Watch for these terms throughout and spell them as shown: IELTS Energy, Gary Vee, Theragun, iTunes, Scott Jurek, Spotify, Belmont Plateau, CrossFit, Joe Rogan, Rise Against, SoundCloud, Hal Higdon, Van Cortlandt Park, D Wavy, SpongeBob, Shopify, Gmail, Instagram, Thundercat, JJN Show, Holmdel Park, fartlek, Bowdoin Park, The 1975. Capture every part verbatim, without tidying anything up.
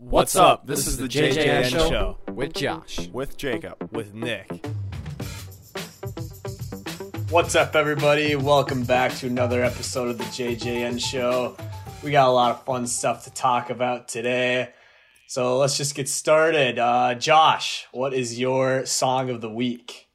What's up? This, this is the J J N Show with Josh, with Jacob, with Nick. What's up, everybody? Welcome back to another episode of the J J N Show. We got a lot of fun stuff to talk about today, so let's just get started. Uh, Josh, what is your song of the week?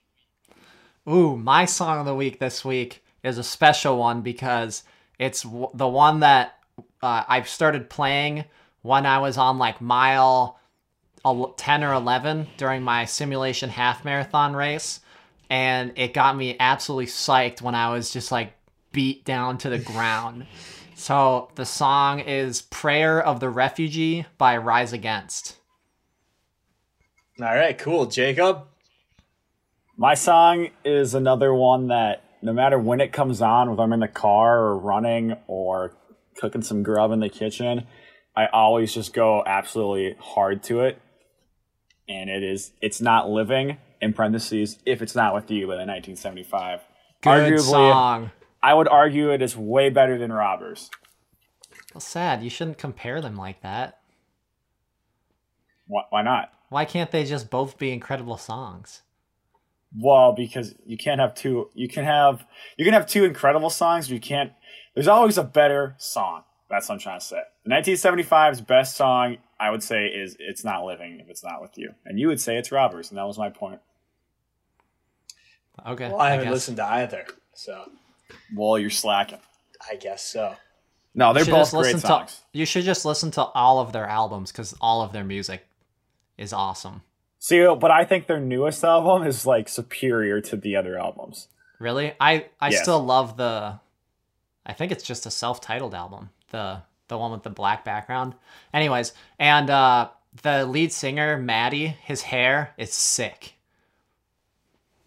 Ooh, my song of the week this week is a special one because it's w- the one that uh, I've started playing when I was on like mile ten or eleven during my simulation half marathon race. And it got me absolutely psyched when I was just like beat down to the ground. So the song is Prayer of the Refugee by Rise Against. All right, cool. Jacob? My song is another one that no matter when it comes on, if I'm in the car or running or cooking some grub in the kitchen, I always just go absolutely hard to it. And it is, it's not living, in parentheses, if it's not with you, by the nineteen seventy-five. Good Arguably, song. I would argue it is way better than Robbers. Well, sad. You shouldn't compare them like that. Why, why not? Why can't they just both be incredible songs? Well, because you can't have two, you can have, you can have two incredible songs, but you can't, there's always a better song. That's what I'm trying to say. nineteen seventy-five's best song, I would say, is It's Not Living If It's Not With You. And you would say it's Robbers, and that was my point. Okay. Well, I haven't I listened to either, so. Well, you're slacking. I guess so. No, they're both great songs. To, you should just listen to all of their albums, because all of their music is awesome. See, but I think their newest album is, like, superior to the other albums. Really? I, I yes. still love the, I think it's just a self-titled album. The the one with the black background. Anyways, and uh, the lead singer, Maddie, his hair is sick.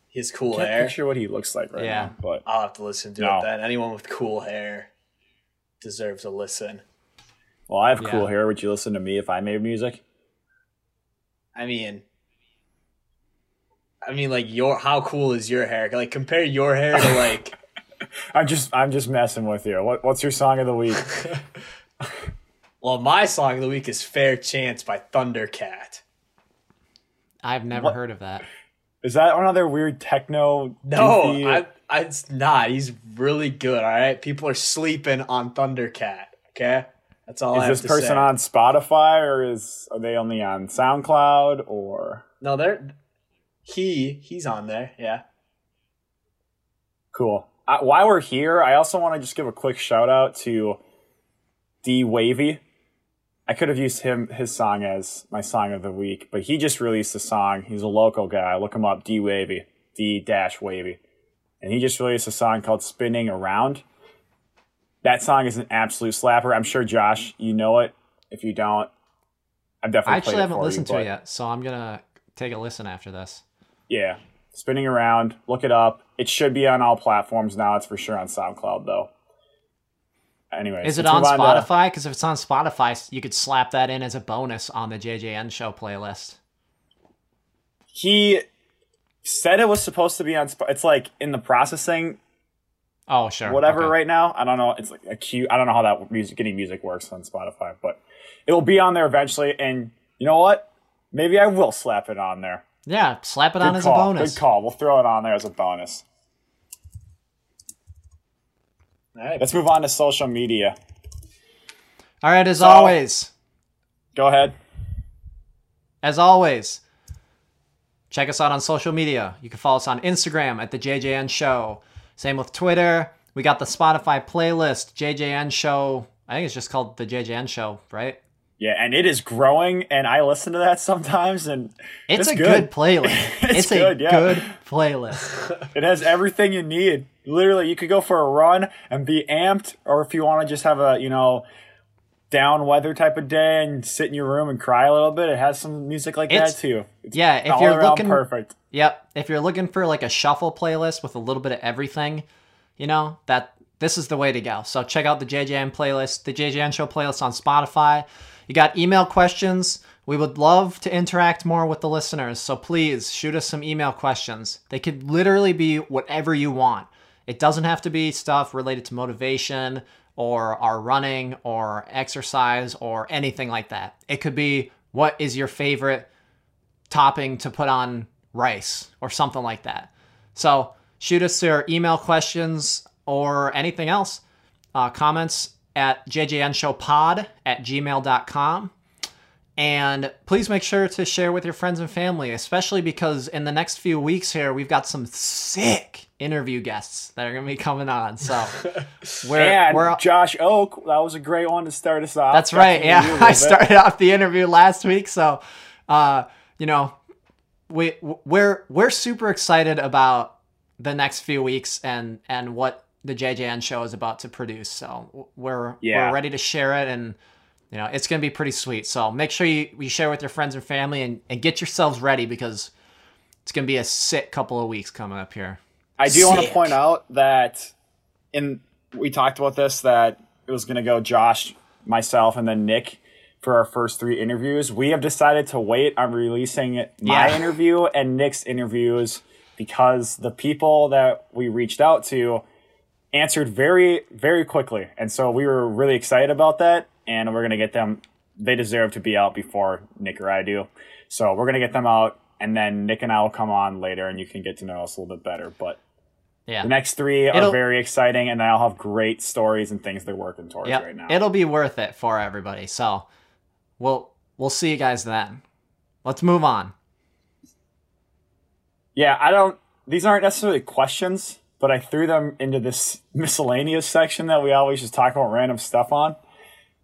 His cool I can't hair. Picture what he looks like right yeah. now. But I'll have to listen to no. it then. Anyone with cool hair deserves a listen. Well, I have yeah. cool hair. Would you listen to me if I made music? I mean, I mean, like your how cool is your hair? Like compare your hair to like. I'm just I'm just messing with you. What, what's your song of the week? Well, my song of the week is Fair Chance by Thundercat. I've never what? heard of that. Is that another weird techno? No, I, I, it's not. He's really good, all right? People are sleeping on Thundercat, okay? That's all I have to say. Is this person on Spotify or is are they only on SoundCloud or? No, they're he he's on there, yeah. Cool. Uh, while we're here, I also want to just give a quick shout out to D Wavy. I could have used him his song as my song of the week, but he just released a song. He's a local guy. Look him up, D Wavy, D dash Wavy, and he just released a song called "Spinning Around." That song is an absolute slapper. I'm sure Josh, you know it. If you don't, I've definitely. I actually played it haven't for listened you, to it yet, so I'm gonna take a listen after this. Yeah. Spinning Around, look it up. It should be on all platforms now. It's for sure on SoundCloud, though. Anyway, is it on Spotify? Because if it's on Spotify, you could slap that in as a bonus on the J J N Show playlist. He said it was supposed to be on Spotify. It's like in the processing. Oh, sure. Whatever okay. right now. I don't know. It's like a queue. I don't know how that music, any music works on Spotify, but it'll be on there eventually. And you know what? Maybe I will slap it on there. Yeah, slap it Good on as call. a bonus. Good call. We'll throw it on there as a bonus. All right. Let's move on to social media. All right, as so, always. Go ahead. As always, check us out on social media. You can follow us on Instagram at the J J N Show. Same with Twitter. We got the Spotify playlist, J J N Show. I think it's just called the J J N Show, right? Yeah, and it is growing, and I listen to that sometimes, and it's, it's a good, good playlist. it's, it's good, a yeah. good playlist. It has everything you need. Literally, you could go for a run and be amped, or if you want to just have a, you know, down weather type of day and sit in your room and cry a little bit, it has some music like it's, that too. It's yeah, if you're looking perfect. Yep, if you're looking for like a shuffle playlist with a little bit of everything, you know that this is the way to go. So check out the J J N playlist, the J J N Show playlist on Spotify. You got email questions. We would love to interact more with the listeners, so please shoot us some email questions. They could literally be whatever you want. It doesn't have to be stuff related to motivation or are running or exercise or anything like that. It could be, what is your favorite topping to put on rice or something like that. So shoot us your email questions or anything else. Uh, comments at J J N show pod at gmail dot com. And please make sure to share with your friends and family, especially because in the next few weeks here, we've got some sick interview guests that are going to be coming on. So we're, and we're, Josh Oak, that was a great one to start us off. That's right. Yeah, I started off the interview last week. So, uh, you know, we, we're, we're super excited about the next few weeks and, and what the J J N show is about to produce. So we're, yeah. we're ready to share it, and, you know, it's going to be pretty sweet. So make sure you, you share with your friends and family, and, and get yourselves ready, because it's going to be a sick couple of weeks coming up here. I do sick. want to point out that in we talked about this, that it was going to go Josh, myself, and then Nick for our first three interviews. We have decided to wait on releasing my yeah. interview and Nick's interviews, because the people that we reached out to answered very, very quickly. And so we were really excited about that. And we're going to get them. They deserve to be out before Nick or I do. So we're going to get them out. And then Nick and I will come on later, and you can get to know us a little bit better. But yeah. the next three are It'll, very exciting. And I'll have great stories and things they're working towards yep. right now. It'll be worth it for everybody. So we'll, we'll see you guys then. Let's move on. Yeah, I don't. These aren't necessarily questions, but I threw them into this miscellaneous section that we always just talk about random stuff on.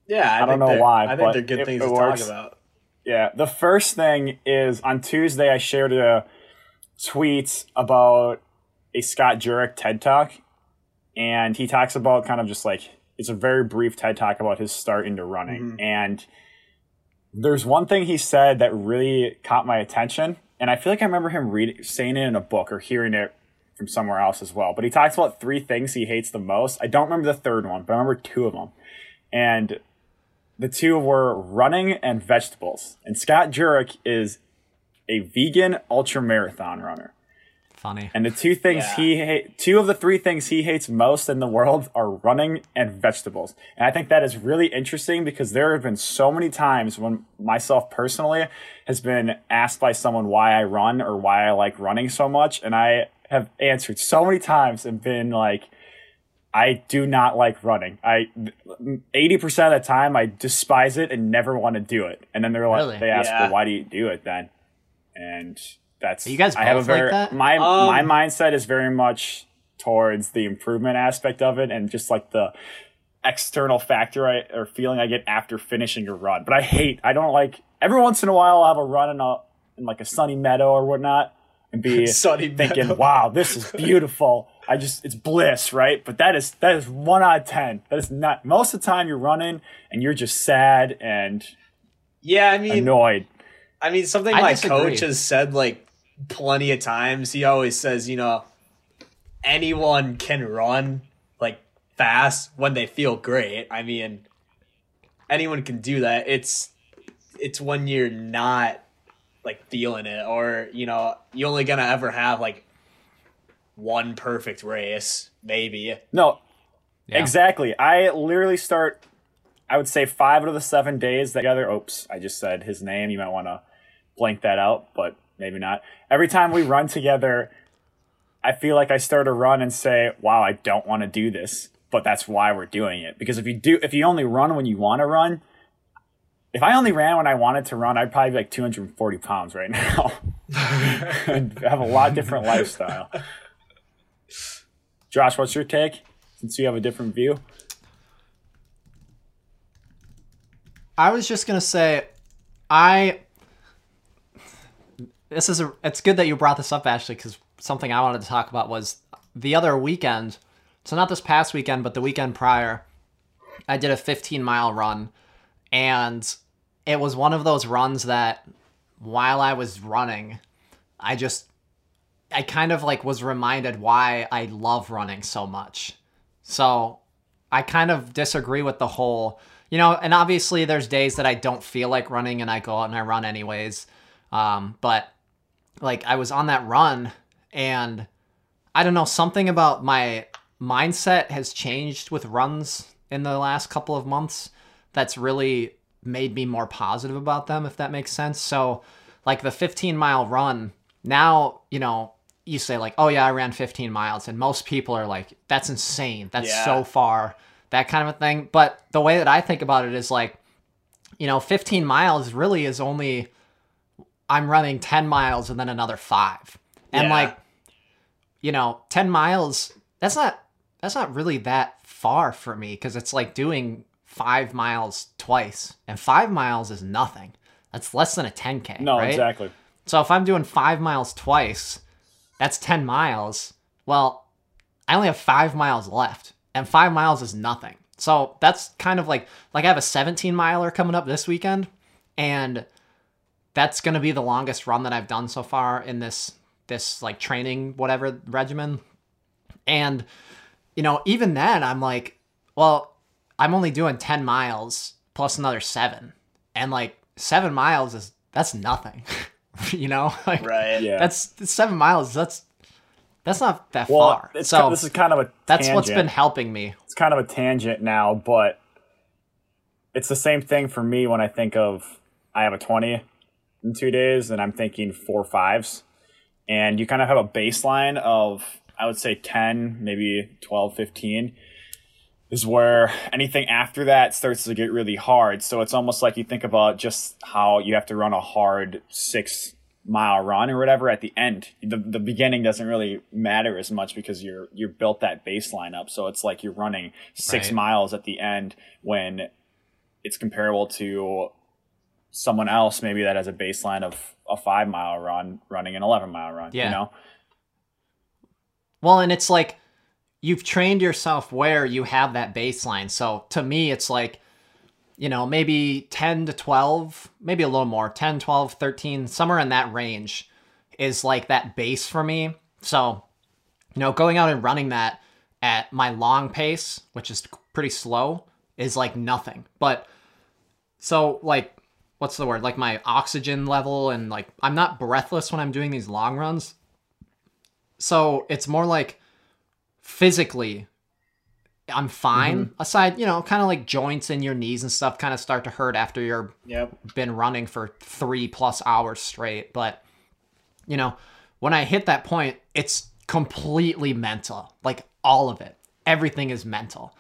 Yeah, I, I don't know why. I think they're good things to talk about. Yeah, the first thing is, on Tuesday I shared a tweet about a Scott Jurek TED Talk, and he talks about kind of just like, it's a very brief TED Talk about his start into running. Mm-hmm. And there's one thing he said that really caught my attention, and I feel like I remember him reading, saying it in a book or hearing it from somewhere else as well. But he talks about three things he hates the most. I don't remember the third one, but I remember two of them. And the two were running and vegetables. And Scott Jurek is a vegan ultramarathon runner. Funny. And the two things yeah. he hate, two of the three things he hates most in the world are running and vegetables. And I think that is really interesting, because there have been so many times when myself personally has been asked by someone why I run or why I like running so much. And I have answered so many times and been like, I do not like running. I eighty percent of the time I despise it and never want to do it. And then they're like, really? they ask, yeah. well, why do you do it then? And that's, you guys both I have a very, like that? my, um, my mindset is very much towards the improvement aspect of it, and just like the external factor I, or feeling I get after finishing a run. But I hate, I don't like, every once in a while I'll have a run in, a, in like a sunny meadow or whatnot, and be thinking, meadow. wow, this is beautiful. I just, it's bliss, right? But that is, that is one out of ten. That is not, most of the time you're running and you're just sad and yeah, I mean, annoyed. I mean, something I my disagree. coach has said like plenty of times. He always says, you know, anyone can run like fast when they feel great. I mean, anyone can do that. It's, it's when you're not like feeling it, or, you know, you're only going to ever have like one perfect race, maybe. No, yeah. exactly. I literally start, I would say five out of the seven days that other, oops, I just said his name. You might want to blank that out, but maybe not. Every time we run together, I feel like I start a run and say, wow, I don't want to do this, but that's why we're doing it. Because if you do, if you only run when you want to run, if I only ran when I wanted to run, I'd probably be like two hundred forty pounds right now. I'd have a lot different lifestyle. Josh, what's your take, since you have a different view? I was just going to say, I, this is a, it's good that you brought this up, Ashley, because something I wanted to talk about was the other weekend. So not this past weekend, but the weekend prior, I did a fifteen mile run, and it was one of those runs that while I was running, I just, I kind of like was reminded why I love running so much. So I kind of disagree with the whole, you know, and obviously there's days that I don't feel like running and I go out and I run anyways. Um, but like I was on that run, and I don't know, something about my mindset has changed with runs in the last couple of months that's really made me more positive about them, if that makes sense. So like the fifteen mile run, now, you know, you say like, oh yeah, I ran fifteen miles. And most people are like, that's insane. That's yeah. so far, that kind of a thing. But the way that I think about it is like, you know, fifteen miles really is only, I'm running ten miles and then another five. And yeah. like, you know, ten miles, that's not, that's not really that far for me. Cause it's like doing five miles twice, and five miles is nothing. That's less than a ten K. No, right? Exactly. So if I'm doing five miles twice, that's ten miles. Well, I only have five miles left, and five miles is nothing. So that's kind of like, like I have a seventeen miler coming up this weekend, and that's going to be the longest run that I've done so far in this, this like training, whatever regimen. And, you know, even then I'm like, well, I'm only doing ten miles plus another seven, and like seven miles is, that's nothing. You know, like, right? Yeah. That's seven miles. That's that's not that well, far. It's so kind of, this is kind of a that's tangent. What's been helping me. It's kind of a tangent now, but it's the same thing for me when I think of I have a twenty in two days, and I'm thinking four fives, and you kind of have a baseline of I would say ten, maybe twelve, fifteen. Is where anything after that starts to get really hard. So it's almost like you think about just how you have to run a hard six mile run or whatever at the end. The, the beginning doesn't really matter as much because you're you're built that baseline up. So it's like you're running six right. miles at the end when it's comparable to someone else maybe that has a baseline of a five mile run running an eleven mile run. Yeah. You know? Well, and it's like you've trained yourself where you have that baseline. So to me, it's like, you know, maybe ten to twelve, maybe a little more, ten, twelve, thirteen, somewhere in that range is like that base for me. So, you know, going out and running that at my long pace, which is pretty slow, is like nothing. But so like, what's the word? Like my oxygen level, and like, I'm not breathless when I'm doing these long runs. So it's more like, physically I'm fine, mm-hmm. aside, you know, kind of like joints in your knees and stuff kind of start to hurt after you're yep. been running for three plus hours straight. But you know, when I hit that point, it's completely mental, like all of it, everything is mental.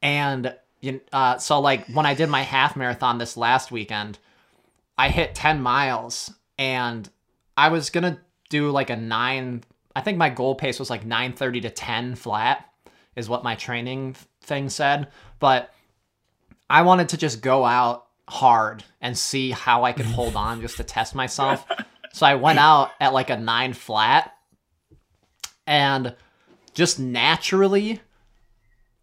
And you uh, so like when I did my half marathon this last weekend, I hit ten miles and I was going to do like a nine, I think my goal pace was like nine thirty to ten flat is what my training thing said. But I wanted to just go out hard and see how I could hold on just to test myself. So I went out at like a nine flat, and just naturally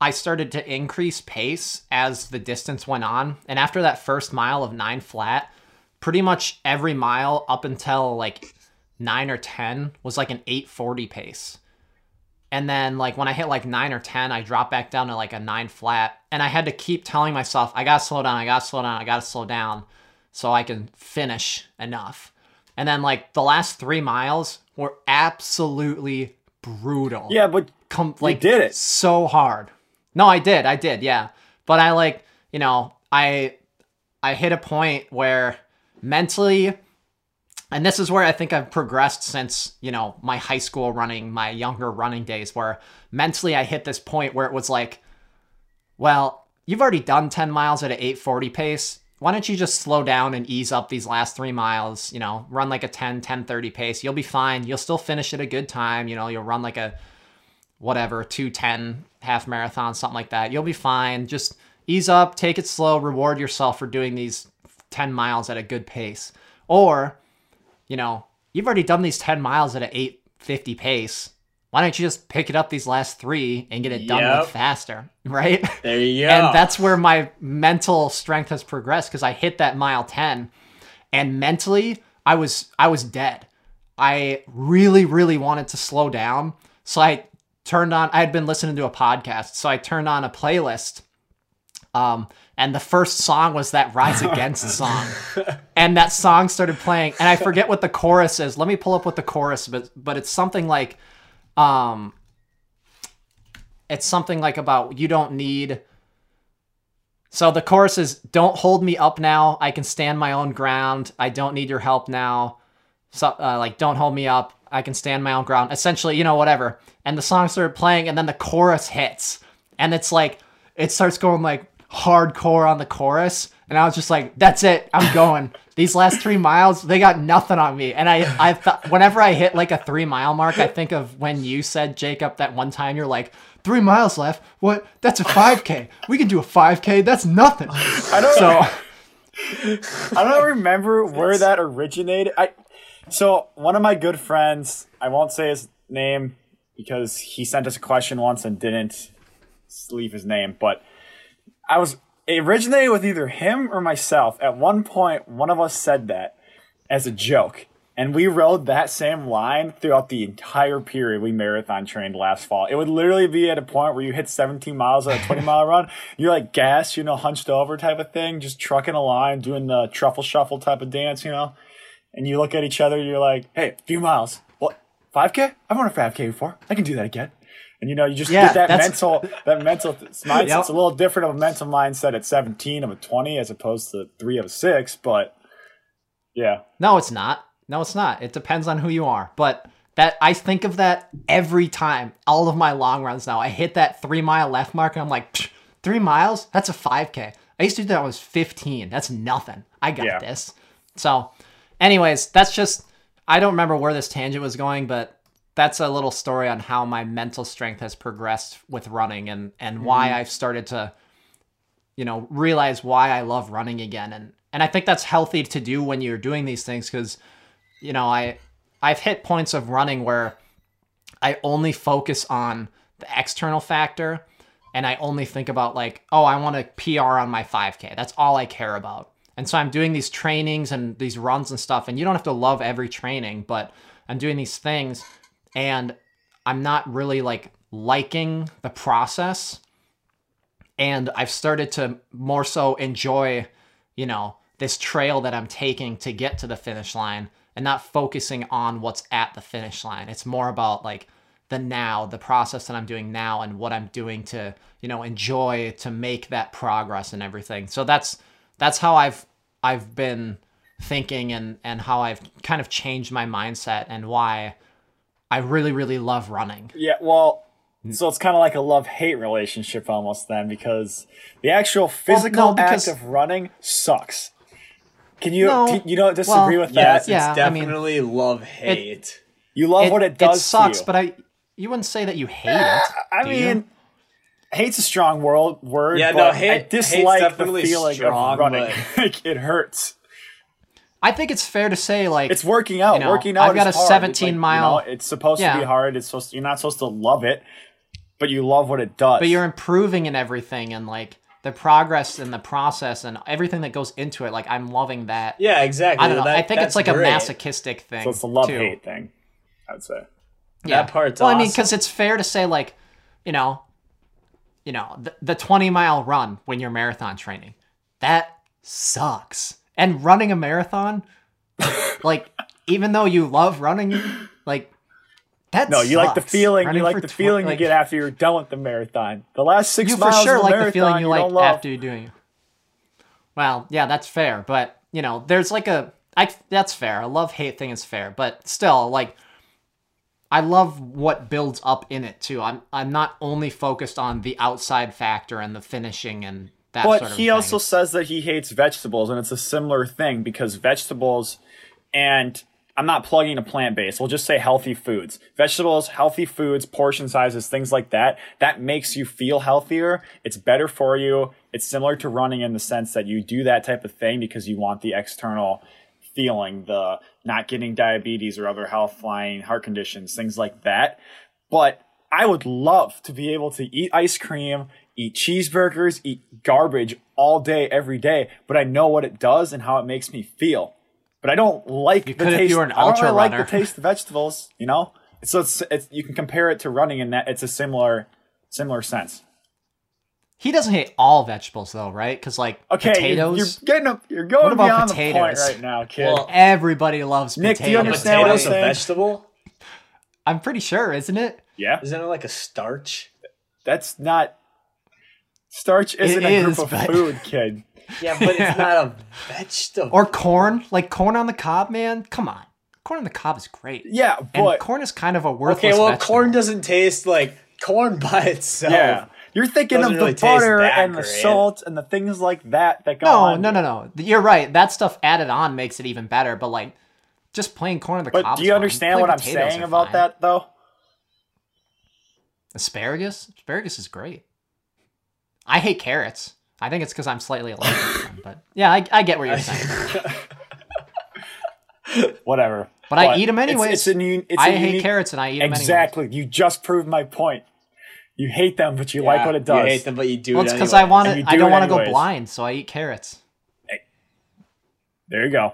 I started to increase pace as the distance went on. And after that first mile of nine flat, pretty much every mile up until like nine or ten was like an eight forty pace. And then like when I hit like nine or ten, I dropped back down to like a nine flat, and I had to keep telling myself, I gotta slow down, I gotta slow down, I gotta slow down so I can finish enough. And then like the last three miles were absolutely brutal. Yeah, but Com- like, you did it so hard. No, I did. I did. Yeah. But I like, you know, I, I hit a point where mentally, and this is where I think I've progressed since, you know, my high school running, my younger running days, where mentally I hit this point where it was like, well, you've already done ten miles at an eight forty pace. Why don't you just slow down and ease up these last three miles, you know, run like a ten, ten thirty pace. You'll be fine. You'll still finish at a good time. You know, you'll run like a whatever, two ten half marathon, something like that. You'll be fine. Just ease up, take it slow, reward yourself for doing these ten miles at a good pace. Or, you know, you've already done these ten miles at an eight fifty pace. Why don't you just pick it up these last three and get it done yep. with faster, right? There you go. And that's where my mental strength has progressed, because I hit that mile ten, and mentally I was I was dead. I really, really wanted to slow down. So I turned on, I had been listening to a podcast, so I turned on a playlist. Um, and the first song was that Rise Against song, and that song started playing, and I forget what the chorus is. Let me pull up what the chorus, but, but it's something like, um, it's something like about, you don't need, So the chorus is, don't hold me up now. I can stand my own ground. I don't need your help now. So, uh, like, don't hold me up. I can stand my own ground. Essentially, you know, whatever. And the song started playing, and then the chorus hits. And it's like, it starts going, like, hardcore on the chorus. And I was just like, that's it. I'm going. These last three miles, they got nothing on me. And I, I thought, whenever I hit, like, a three-mile mark, I think of when you said, Jacob, that one time, you're like, three miles left? What? That's a five K. We can do a five K. That's nothing. I don't, so, I don't remember where that originated. I... So one of my good friends, I won't say his name because he sent us a question once and didn't leave his name, but I was it originated with either him or myself. At one point, one of us said that as a joke, and we rode that same line throughout the entire period we marathon trained last fall. It would literally be at a point where you hit seventeen miles on a twenty mile run. You're like gassed, you know, hunched over type of thing, just trucking a line, doing the truffle shuffle type of dance, you know. And you look at each other, and you're like, hey, a few miles. What, five K? I've run a five K before. I can do that again. And, you know, you just yeah, get that mental that mental mindset. Yep. It's a little different of a mental mindset at seventeen of a twenty as opposed to three of a six, but yeah. No, it's not. No, it's not. It depends on who you are. But that I think of that every time, all of my long runs now. I hit that three-mile left mark, and I'm like, three miles? That's a five K. I used to do that when I was fifteen. That's nothing. I got yeah. this. So... anyways, that's just, I don't remember where this tangent was going, but that's a little story on how my mental strength has progressed with running and, and mm-hmm. why I've started to, you know, realize why I love running again. And, and I think that's healthy to do when you're doing these things because, you know, I, I've hit points of running where I only focus on the external factor and I only think about like, oh, I want to P R on my five K. That's all I care about. And so I'm doing these trainings and these runs and stuff, and you don't have to love every training, but I'm doing these things and I'm not really like liking the process. And I've started to more so enjoy, you know, this trail that I'm taking to get to the finish line and not focusing on what's at the finish line. It's more about like the now, the process that I'm doing now and what I'm doing to, you know, enjoy, to make that progress and everything. So that's, that's how I've, I've been thinking and, and how I've kind of changed my mindset and why I really, really love running. Yeah, well, so it's kind of like a love-hate relationship almost then because the actual physical well, no, act of running sucks. Can you no, t- you don't disagree well, with that? Yes, yeah, it's definitely I mean, love-hate. It, you love it, what it does It sucks, to you. But I you wouldn't say that you hate yeah, it. I mean... you? Hate's a strong world word. Yeah, but no, hate, I dislike the feeling strong, of running. Like it hurts. I think it's fair to say, like it's working out. You know, working out. I've got is a hard. seventeen like, mile. You know, it's supposed yeah. to be hard. It's supposed. To, you're not supposed to love it, but you love what it does. But you're improving in everything, and like the progress and the process and everything that goes into it. Like I'm loving that. Yeah, exactly. I don't know. That, I think it's like great. a masochistic thing. So it's a love hate thing. I would say. Yeah. That part's. Well, awesome. I mean, because it's fair to say, like, you know. You know, the, the twenty mile run when you're marathon training, that sucks. And running a marathon, like, even though you love running, like, that no, sucks. No, you like the feeling. Running you like the tw- feeling like, you get after you're done with the marathon. The last six you miles for sure of the like marathon, the feeling you, you like after you're doing it. Well, yeah, that's fair. But, you know, there's like a, I, that's fair. A love-hate thing is fair. But still, like, I love what builds up in it too. I'm I'm not only focused on the outside factor and the finishing and that but sort of thing. But he also says that he hates vegetables, and it's a similar thing because vegetables, and I'm not plugging a plant-based, we'll just say healthy foods. Vegetables, healthy foods, portion sizes, things like that, that makes you feel healthier. It's better for you. It's similar to running in the sense that you do that type of thing because you want the external feeling, the not getting diabetes or other health line, heart conditions, things like that. But I would love to be able to eat ice cream, eat cheeseburgers, eat garbage all day, every day. But I know what it does and how it makes me feel. But I don't like the taste. I don't really like the taste of vegetables, you know? So it's, it's you can compare it to running in that it's a similar similar sense. He doesn't hate all vegetables, though, right? Because, like, okay, potatoes. You're getting up, you're going beyond potatoes? the point right now, kid. Well, everybody loves Nick, potatoes. Nick, do you understand potatoes what I'm saying? A vegetable? I'm pretty sure, isn't it? Yeah. Isn't it like a starch? That's not. Starch isn't it a is, group of but... food, kid. Yeah, but it's yeah. not a vegetable. Or corn. Like corn on the cob, man. Come on. Corn on the cob is great. Yeah, but... And corn is kind of a worthless vegetable. Okay, well, vegetable. corn doesn't taste like corn by itself. Yeah. You're thinking of really the butter and great. the salt and the things like that that go no, on. No, no, no, no. You're right. That stuff added on makes it even better, but like just plain corn on the cob. But do you understand what I'm saying about fine. that, though? Asparagus? Asparagus is great. I hate carrots. I think it's because I'm slightly allergic to them, but yeah, I, I get what you're saying. Whatever. But, but I eat them anyways. It's, it's a, it's I a hate unique... carrots and I eat them anyways. Exactly. You just proved my point. You hate them, but you yeah, like what it does. You hate them, but you do well, it anyways. Well, it's because I, want it, do I don't want to go blind, so I eat carrots. Hey, there you go.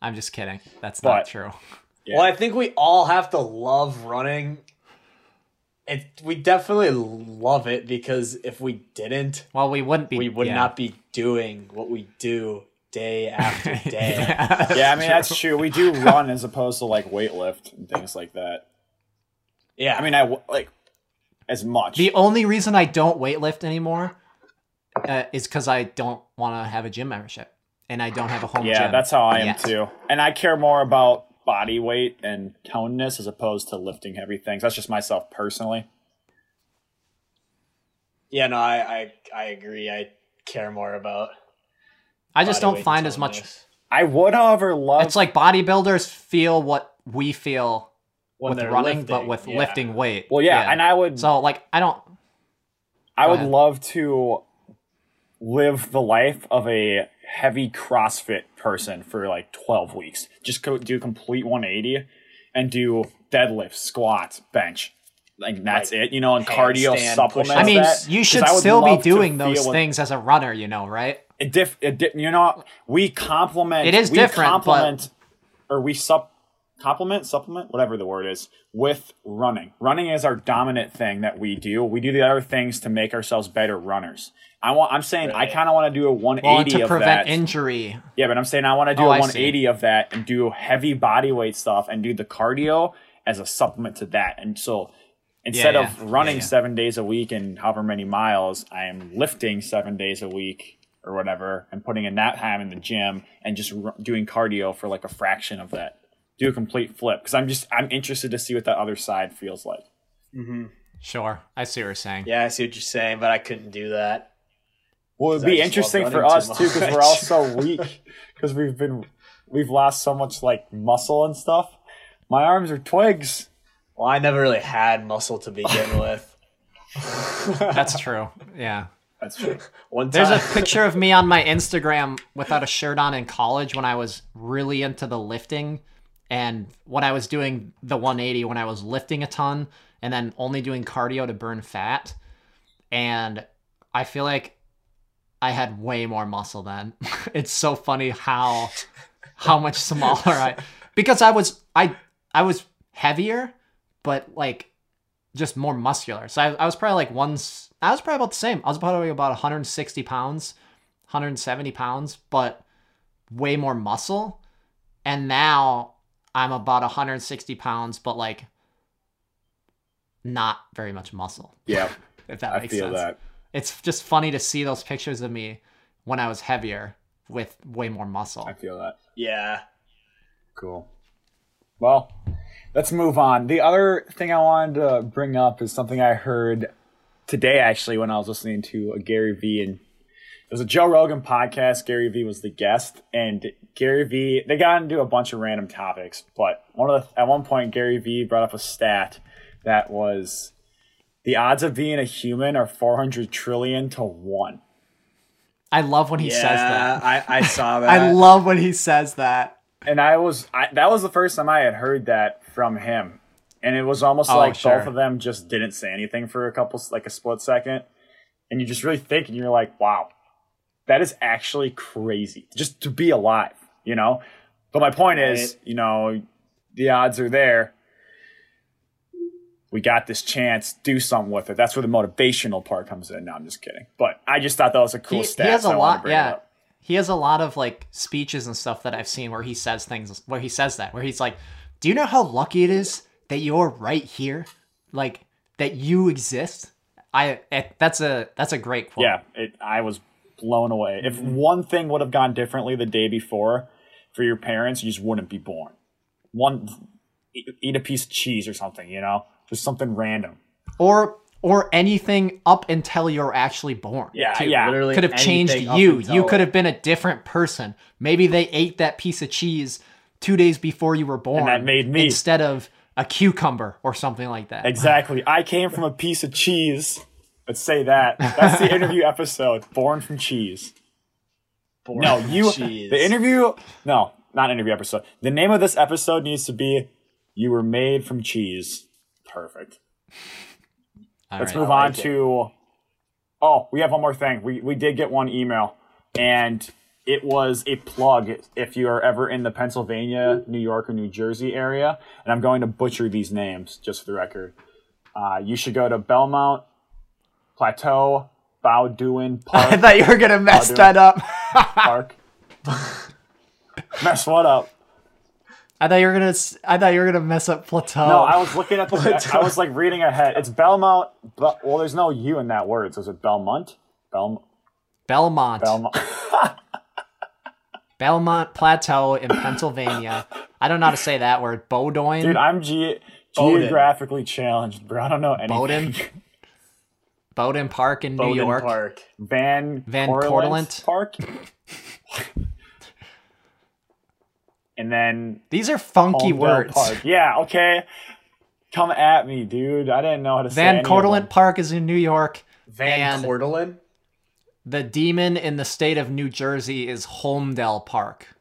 I'm just kidding. That's but, not true. Yeah. Well, I think we all have to love running. It, we definitely love it because if we didn't, well, we wouldn't be. We would yeah. not be doing what we do day after day. yeah, yeah, I mean true. that's true. We do run as opposed to like weightlift and things like that. Yeah, I mean, I like as much. The only reason I don't weightlift anymore uh, is because I don't want to have a gym membership and I don't have a home yeah, gym. Yeah, that's how I yet. am too, and I care more about body weight and toneness as opposed to lifting heavy things. That's just myself personally. Yeah, no, I I, I agree. I care more about. I just don't find as much. I would, however, love. It's like bodybuilders feel what we feel with running, but with lifting weight. Well, yeah, and I would. So, like, I don't. I would love to live the life of a heavy CrossFit person for like twelve weeks. Just go do complete one eighty and do deadlifts, squats, bench. Like that's like, it, you know, and cardio supplements. I mean, that, you should still be doing those things as a runner, you know, right? It diff, it diff, you know, we complement. It is we different, complement, but... Or we sup, complement, supplement, whatever the word is, with running. Running is our dominant thing that we do. We do the other things to make ourselves better runners. I want. I'm saying really? I kind of want to do a one eighty well, to of prevent that. injury. Yeah, but I'm saying I want to do oh, a one eighty of that and do heavy body weight stuff and do the cardio as a supplement to that. And so instead yeah, yeah. of running yeah, yeah. seven days a week and however many miles, I am lifting seven days a week or whatever and putting in that time in the gym and just r- doing cardio for like a fraction of that. Do a complete flip because I'm just I'm interested to see what that other side feels like. Mm-hmm. Sure, I see what you're saying. Yeah, I see what you're saying, but I couldn't do that. Well, it'd be interesting for us too because we're all so weak because we've been we've lost so much like muscle and stuff. My arms are twigs. Well, I never really had muscle to begin with. That's true. Yeah, that's true. One time. There's a picture of me on my Instagram without a shirt on in college when I was really into the lifting and when I was doing the one eighty when I was lifting a ton and then only doing cardio to burn fat, and I feel like I had way more muscle then. It's so funny how how much smaller I because I was I I was heavier, but like just more muscular. So I, I was probably like once I was probably about the same. I was probably about one hundred sixty pounds, one hundred seventy pounds, but way more muscle. And now I'm about one hundred sixty pounds, but like not very much muscle. Yeah, if that makes sense. I feel that. It's just funny to see those pictures of me when I was heavier with way more muscle. I feel that. Yeah. Cool. Well, let's move on. The other thing I wanted to bring up is something I heard today, actually, when I was listening to a Gary Vee. And it was a Joe Rogan podcast. Gary Vee was the guest. And Gary Vee, they got into a bunch of random topics. But one of the, at one point, Gary Vee brought up a stat that was... the odds of being a human are four hundred trillion to one. I love when he yeah, says that. I, I saw that. I love when he says that. And I was, I, that was the first time I had heard that from him. And it was almost oh, like sure. both of them just didn't say anything for a couple, like a split second. And you just really think and you're like, wow, that is actually crazy just to be alive, you know? But my point right. is, you know, the odds are there. We got this chance, do something with it. That's where the motivational part comes in. No, I'm just kidding. But I just thought that was a cool he, stat. He has a lot, yeah. He has a lot of like speeches and stuff that I've seen where he says things, where he says that, where he's like, do you know how lucky it is that you're right here? Like that you exist? I it, that's a that's a great quote. Yeah, it, I was blown away. If one thing would have gone differently the day before for your parents, you just wouldn't be born. One, eat, eat a piece of cheese or something, you know, just something random. Or or anything up until you're actually born. Yeah, too. yeah. Literally could have changed you. You could have been a different person. Maybe they ate that piece of cheese two days before you were born. And that made me. Instead of a cucumber or something like that. Exactly. I came from a piece of cheese. Let's say that. That's the interview episode. Born from cheese. Born no, from you, cheese. The interview... No, not interview episode. The name of this episode needs to be You Were Made from Cheese. Perfect. All Let's right, move like on it. to... Oh, we have one more thing. We, we did get one email. And... It was a plug if you are ever in the Pennsylvania, New York, or New Jersey area. And I'm going to butcher these names, just for the record. Uh, you should go to Belmont Plateau, Bowdoin Park. I thought you were going to mess Bowdoin that up. Park. Mess what up? I thought you were going to I thought you were going to mess up Plateau. No, I was looking at the Plateau. I was like reading ahead. It's Belmont. Well, there's no U in that word. So is it Belmont? Belmont. Belmont. Belmont. Belmont Plateau in Pennsylvania. I don't know how to say that word. Bowdoin. Dude, I'm ge- geographically challenged, bro. I don't know anything. Bowdoin. Bowdoin Park in Bowdoin New York. Park. Van, Van Cortlandt Park. And then... These are funky Holmdel words. Park. Yeah, okay. Come at me, dude. I didn't know how to Van say Van Cortlandt Park is in New York. Van Cortlandt? The demon in the state of New Jersey is Holmdel Park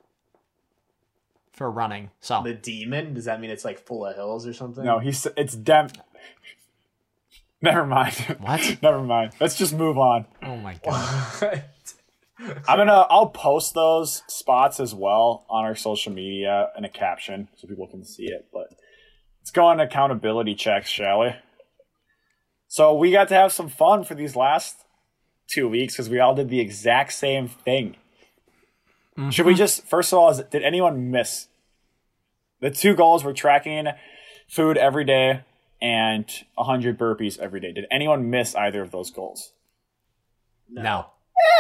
for running. So the demon? Does that mean it's like full of hills or something? No, he's it's dem. Never mind. What? Never mind. Let's just move on. Oh my god. I'm gonna. I'll post those spots as well on our social media in a caption so people can see it. But let's go on accountability checks, shall we? So we got to have some fun for these last. Two weeks because we all did the exact same thing. Mm-hmm. Should we just first of all, is, did anyone miss? The two goals were tracking food every day and one hundred burpees every day. Did anyone miss either of those goals? No. no.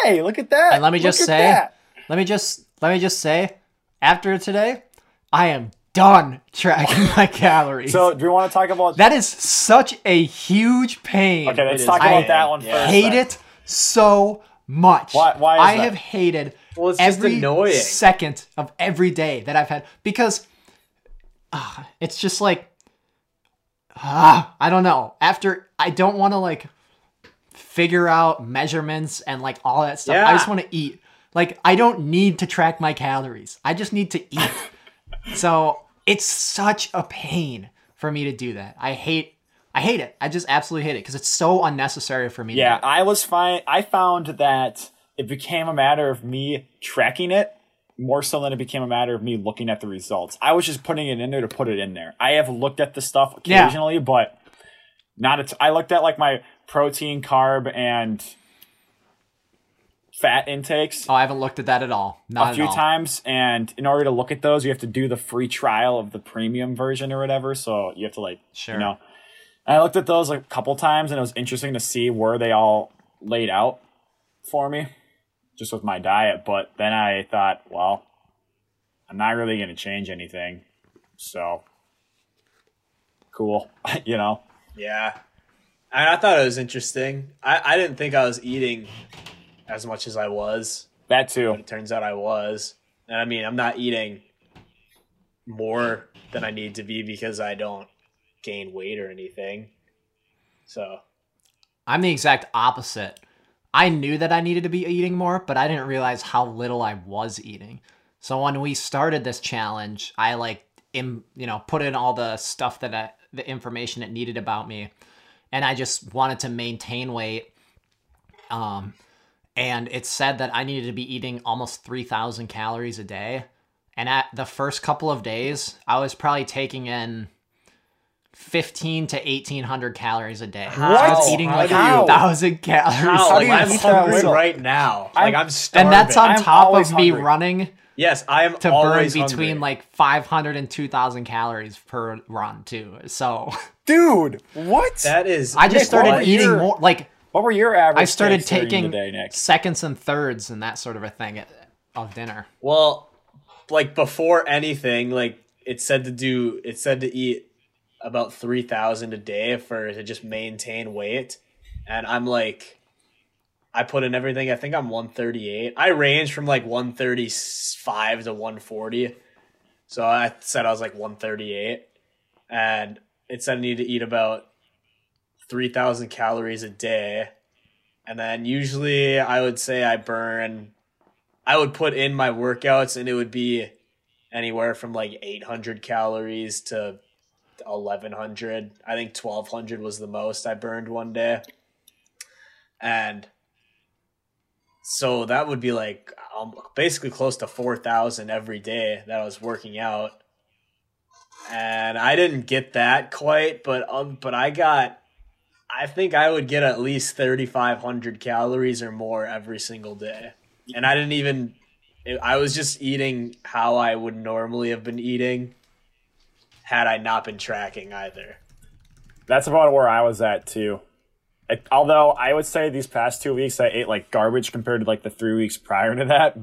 Hey, look at that! And let me just look say, that. let me just let me just say, after today, I am done tracking my calories. So, do we want to talk about that? Is such a huge pain. Okay, let's talk about I that one yeah. first. Hate then. it. So much. Why, why is I that? have hated well, it's every just annoying. second of every day that I've had because uh, it's just like uh, I don't know. After I don't want to like figure out measurements and like all that stuff. Yeah. I just want to eat. Like I don't need to track my calories. I just need to eat. So it's such a pain for me to do that. I hate. I hate it. I just absolutely hate it because it's so unnecessary for me. Yeah, I was fine. I found that it became a matter of me tracking it more so than it became a matter of me looking at the results. I was just putting it in there to put it in there. I have looked at the stuff occasionally, yeah. but not. A t- I looked at like my protein, carb, and fat intakes. Oh, I haven't looked at that at all. Not a few at all. times, and in order to look at those, you have to do the free trial of the premium version or whatever. So you have to like, sure. you know. I looked at those a couple times, and it was interesting to see where they all laid out for me, just with my diet. But then I thought, well, I'm not really going to change anything. So, cool, you know? Yeah. I, I thought it was interesting. I, I didn't think I was eating as much as I was. That too. But it turns out I was. And I mean, I'm not eating more than I need to be because I don't. gain weight or anything. So I'm the exact opposite. I knew that I needed to be eating more, but I didn't realize how little I was eating. So when we started this challenge, I like im- you know, put in all the stuff that I, the information it needed about me, and I just wanted to maintain weight. Um and it said that I needed to be eating almost three thousand calories a day. And at the first couple of days, I was probably taking in Fifteen to eighteen hundred calories a day. How? So I was eating like a thousand calories. How? Like, I'm hungry right now. Like I'm, I'm starving. And that's on I'm top of me running Yes, I am to always burn between hungry. Like five hundred and two thousand calories per run too. So, dude, what? That is. I just Nick, started eating your, more. Like, what were your average? I started taking day, Nick? seconds and thirds and that sort of a thing at, of dinner. Well, like before anything, like it said to do. It said to eat about three thousand a day for to just maintain weight, and I'm like. I put in everything. I think I'm one thirty-eight. I range from like one thirty-five to one forty. So I said I was like one thirty-eight. And it said I need to eat about three thousand calories a day. And then usually I would say I burn, I would put in my workouts and it would be anywhere from like eight hundred calories to eleven hundred. I think twelve hundred was the most I burned one day. And so that would be like um, basically close to four thousand every day that I was working out. And I didn't get that quite, but um, but I got, I think I would get at least thirty-five hundred calories or more every single day. And I didn't even, I was just eating how I would normally have been eating had I not been tracking either. That's about where I was at too. I, although I would say these past two weeks I ate like garbage compared to like the three weeks prior to that,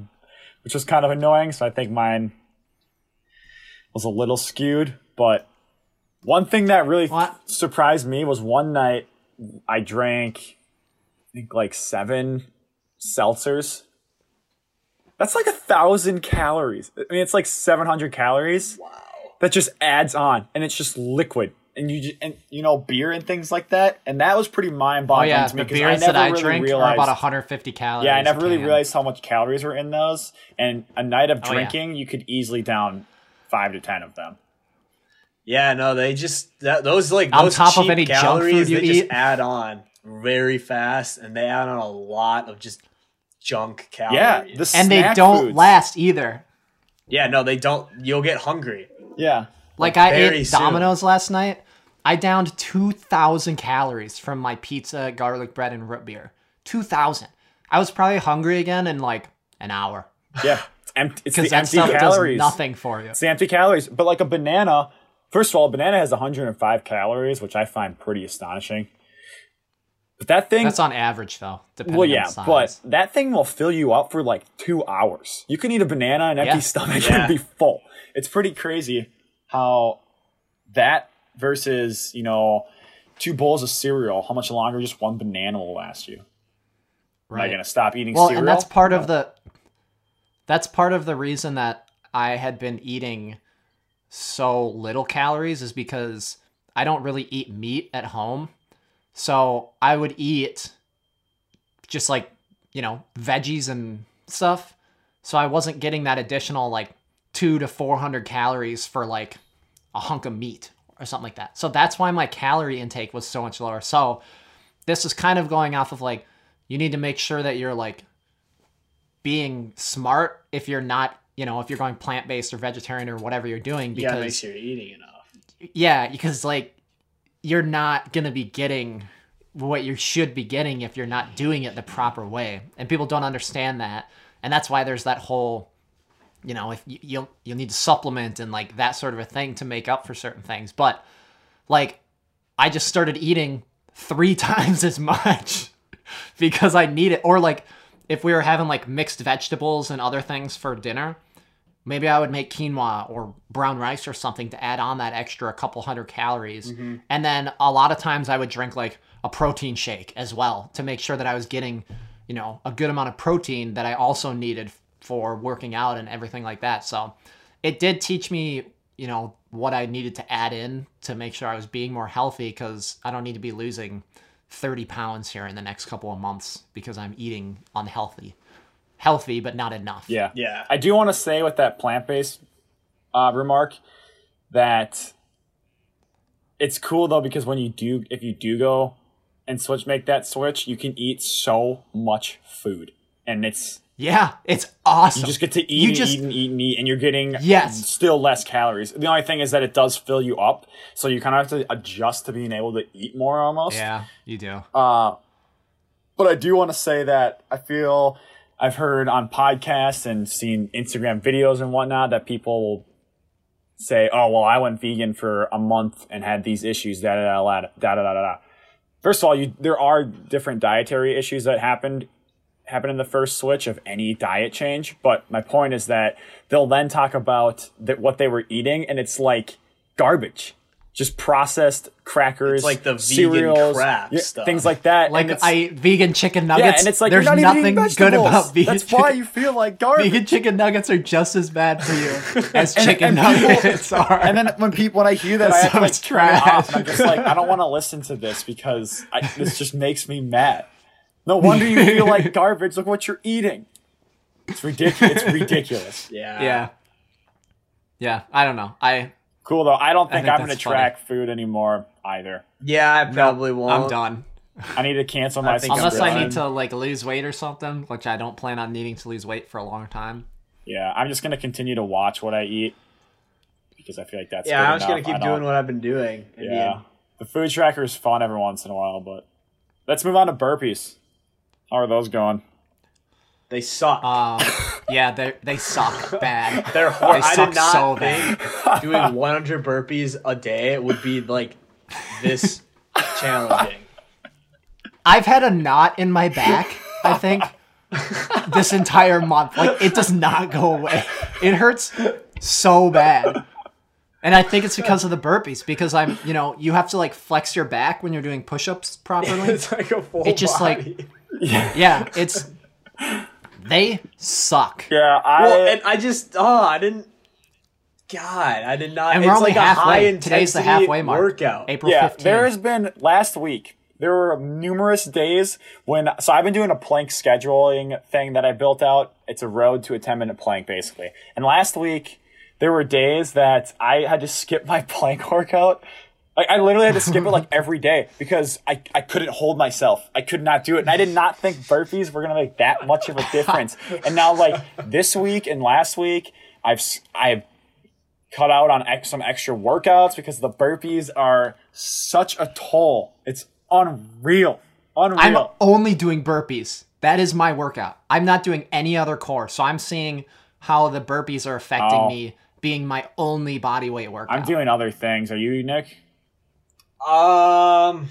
which was kind of annoying. So I think mine was a little skewed. But one thing that really what? surprised me was one night I drank, I think like seven seltzers. That's like a thousand calories. I mean, it's like seven hundred calories. Wow. That just adds on, and it's just liquid. And you and you know beer and things like that, and that was pretty mind boggling oh, yeah, to me because I never that I really drink realized are about one hundred fifty calories. Yeah, I never really realized how much calories were in those. And a night of drinking, oh, yeah. you could easily down five to ten of them. Yeah, no, they just that, those like on those top cheap of any calories junk food you they eat. Just add on very fast, and they add on a lot of just junk calories. Yeah, the and they don't foods. last either. Yeah, no, they don't. You'll get hungry. Yeah. Like, like I ate soon. Domino's last night. I downed two thousand calories from my pizza, garlic bread, and root beer. two thousand. I was probably hungry again in like an hour. Yeah. It's empty, it's the empty calories. Does nothing for you. It's the empty calories. But like a banana, first of all, a banana has one hundred five calories, which I find pretty astonishing. But that thing. That's on average, though. Depending well, yeah, on size. But that thing will fill you up for like two hours. You can eat a banana and empty yeah. stomach yeah. and be full. It's pretty crazy. How that versus, you know, two bowls of cereal, how much longer just one banana will last you. Right. Am I going to stop eating well, cereal? And that's part no. of the that's part of the reason that I had been eating so little calories is because I don't really eat meat at home. So I would eat just like, you know, veggies and stuff. So I wasn't getting that additional like two to four hundred calories for like a hunk of meat or something like that. So that's why my calorie intake was so much lower. So this is kind of going off of like, you need to make sure that you're like being smart if you're not, you know, if you're going plant-based or vegetarian or whatever you're doing. Because, yeah, make sure you're eating enough. Yeah, because like you're not going to be getting what you should be getting if you're not doing it the proper way. And people don't understand that. And that's why there's that whole... You know, if you, you'll you'll need to supplement and like that sort of a thing to make up for certain things. But like, I just started eating three times as much because I need it. Or like, if we were having like mixed vegetables and other things for dinner, maybe I would make quinoa or brown rice or something to add on that extra couple hundred calories. Mm-hmm. And then a lot of times I would drink like a protein shake as well to make sure that I was getting, you know, a good amount of protein that I also needed for working out and everything like that. So it did teach me, you know, what I needed to add in to make sure I was being more healthy, because I don't need to be losing thirty pounds here in the next couple of months because I'm eating unhealthy. Healthy, but not enough. Yeah. Yeah. I do want to say with that plant-based uh, remark that it's cool though, because when you do, if you do go and switch, make that switch, you can eat so much food and it's, yeah, it's awesome. You just get to eat you and just, eat and eat and eat, and you're getting yes. still less calories. The only thing is that it does fill you up, so you kind of have to adjust to being able to eat more almost. Yeah, you do. Uh, but I do want to say that I feel – I've heard on podcasts and seen Instagram videos and whatnot that people will say, oh, well, I went vegan for a month and had these issues, da da da da da da da. First of all, you, there are different dietary issues that happened happen in the first switch of any diet change. But my point is that they'll then talk about that what they were eating, and it's like garbage. Just processed crackers, it's like the vegan cereals, crap yeah, stuff. Things like that. Like and I eat vegan chicken nuggets. Yeah, and it's like there's you're not nothing eating vegetables. Good about vegan. That's chicken. Why you feel like garbage. Vegan chicken nuggets are just as bad for you as and, chicken and, and nuggets people, are. And then when people when I hear that, that's I have so to like trash. Turn it off. And I'm just like, I don't want to listen to this because I, this just makes me mad. No wonder you feel like garbage. Look what you're eating. It's ridiculous. It's ridiculous. Yeah. Yeah. Yeah. I don't know. I. Cool, though. I don't think, I think I'm going to track funny. Food anymore either. Yeah, I probably nope. won't. I'm done. I need to cancel my subscription. Unless I need to like lose weight or something, which I don't plan on needing to lose weight for a long time. Yeah, I'm just going to continue to watch what I eat because I feel like that's yeah, good I'm just going to keep doing what I've been doing. Yeah, the, the food tracker is fun every once in a while, but let's move on to burpees. How are those going? They suck. Um, yeah, they they suck bad. They're horrible. They I suck did not so think bad. Doing one hundred burpees a day would be like this challenging. I've had a knot in my back, I think, this entire month. Like it does not go away. It hurts so bad. And I think it's because of the burpees, because I'm, you know, you have to like flex your back when you're doing push-ups properly. It's like a full It just body. Like yeah. yeah, it's they suck. Yeah, I. Well, and I just. Oh, I didn't. God, I did not. And we're it's only like halfway. A high Today's the halfway mark. Workout. April yeah, fifteenth. There has been last week. There were numerous days when. So I've been doing a plank scheduling thing that I built out. It's a road to a ten-minute plank, basically. And last week, there were days that I had to skip my plank workout. Like I literally had to skip it like every day because I, I couldn't hold myself. I could not do it. And I did not think burpees were going to make that much of a difference. And now like this week and last week, I've I've cut out on ex- some extra workouts because the burpees are such a toll. It's unreal. Unreal. I'm only doing burpees. That is my workout. I'm not doing any other core. So I'm seeing how the burpees are affecting oh. me being my only body weight workout. I'm doing other things. Are you, Nick? Um,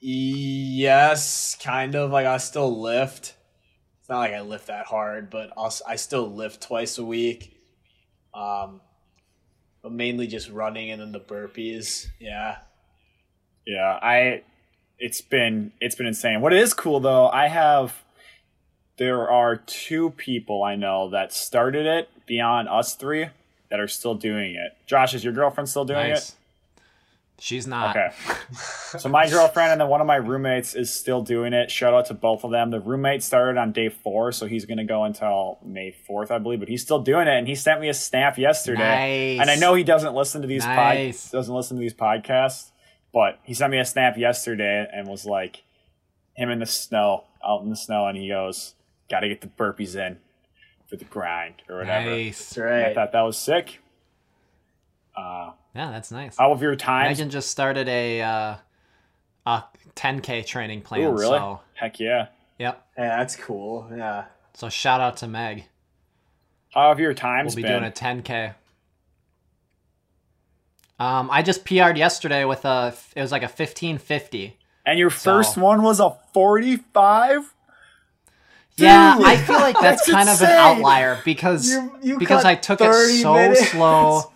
yes, kind of. Like, I still lift. It's not like I lift that hard, but I'll, I still lift twice a week. Um, but mainly just running and then the burpees. Yeah. Yeah, I, it's been, it's been insane. What is cool, though, I have, there are two people I know that started it beyond us three that are still doing it. Josh, is your girlfriend still doing nice. It? She's not. Okay. So my girlfriend and then one of my roommates is still doing it. Shout out to both of them. The roommate started on day four, so he's going to go until May fourth, I believe. But he's still doing it, and he sent me a snap yesterday. Nice. And I know he doesn't listen to these nice. pod- doesn't listen to these podcasts, but he sent me a snap yesterday and was like, him in the snow, out in the snow, and he goes, got to get the burpees in for the grind or whatever. Nice. That's right. I thought that was sick. Uh, yeah, that's nice. How of your time? Megan just started a uh, a ten K training plan. Oh, really? So. Heck yeah. Yep. Yeah, that's cool. Yeah. So shout out to Meg. How of your time? We'll be been? doing a ten K. Um, I just P R'd yesterday with a. It was like a fifteen fifty. And your first so. one was a forty-five. Yeah, I feel like that's, that's kind insane. Of an outlier because you, you because I took it so minutes. slow.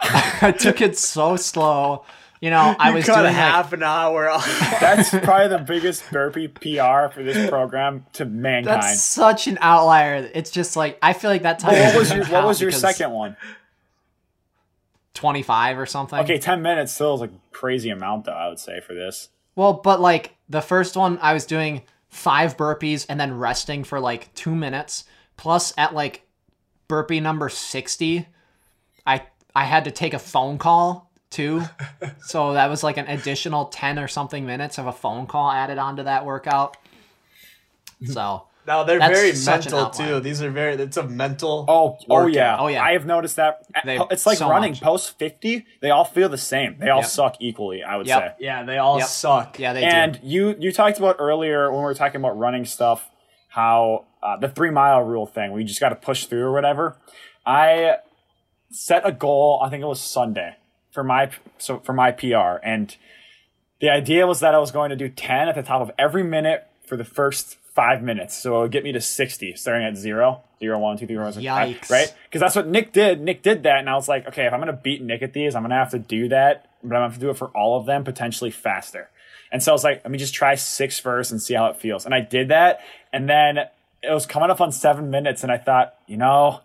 I took it so slow. You know, I you was doing half like, an hour off. That's probably the biggest burpee P R for this program to mankind. That's such an outlier. It's just like I feel like that time. Well, what was your What was your second one? twenty-five or something. Okay, ten minutes still is a crazy amount, though. I would say for this. Well, but like the first one, I was doing five burpees and then resting for like two minutes. Plus, at like burpee number sixty, I. I had to take a phone call too. So that was like an additional ten or something minutes of a phone call added onto that workout. So now they're very mental too. These are very, it's a mental. Oh, workout. oh yeah. Oh yeah. I have noticed that they, it's like so running much. Post fifty. They all feel the same. They all yep. suck equally. I would yep. say. Yeah. They all yep. suck. Yeah. They and do. And you, you talked about earlier when we were talking about running stuff, how uh, the three mile rule thing, where you just got to push through or whatever. I set a goal, I think it was Sunday, for my so for my P R, and the idea was that I was going to do ten at the top of every minute for the first five minutes. So it would get me to sixty, starting at zero, zero, one, two, three, four, five, right? Because that's what Nick did. Nick did that, and I was like, okay, if I'm going to beat Nick at these, I'm going to have to do that, but I'm going to have to do it for all of them potentially faster. And so I was like, let me just try six first and see how it feels. And I did that, and then it was coming up on seven minutes, and I thought, you know,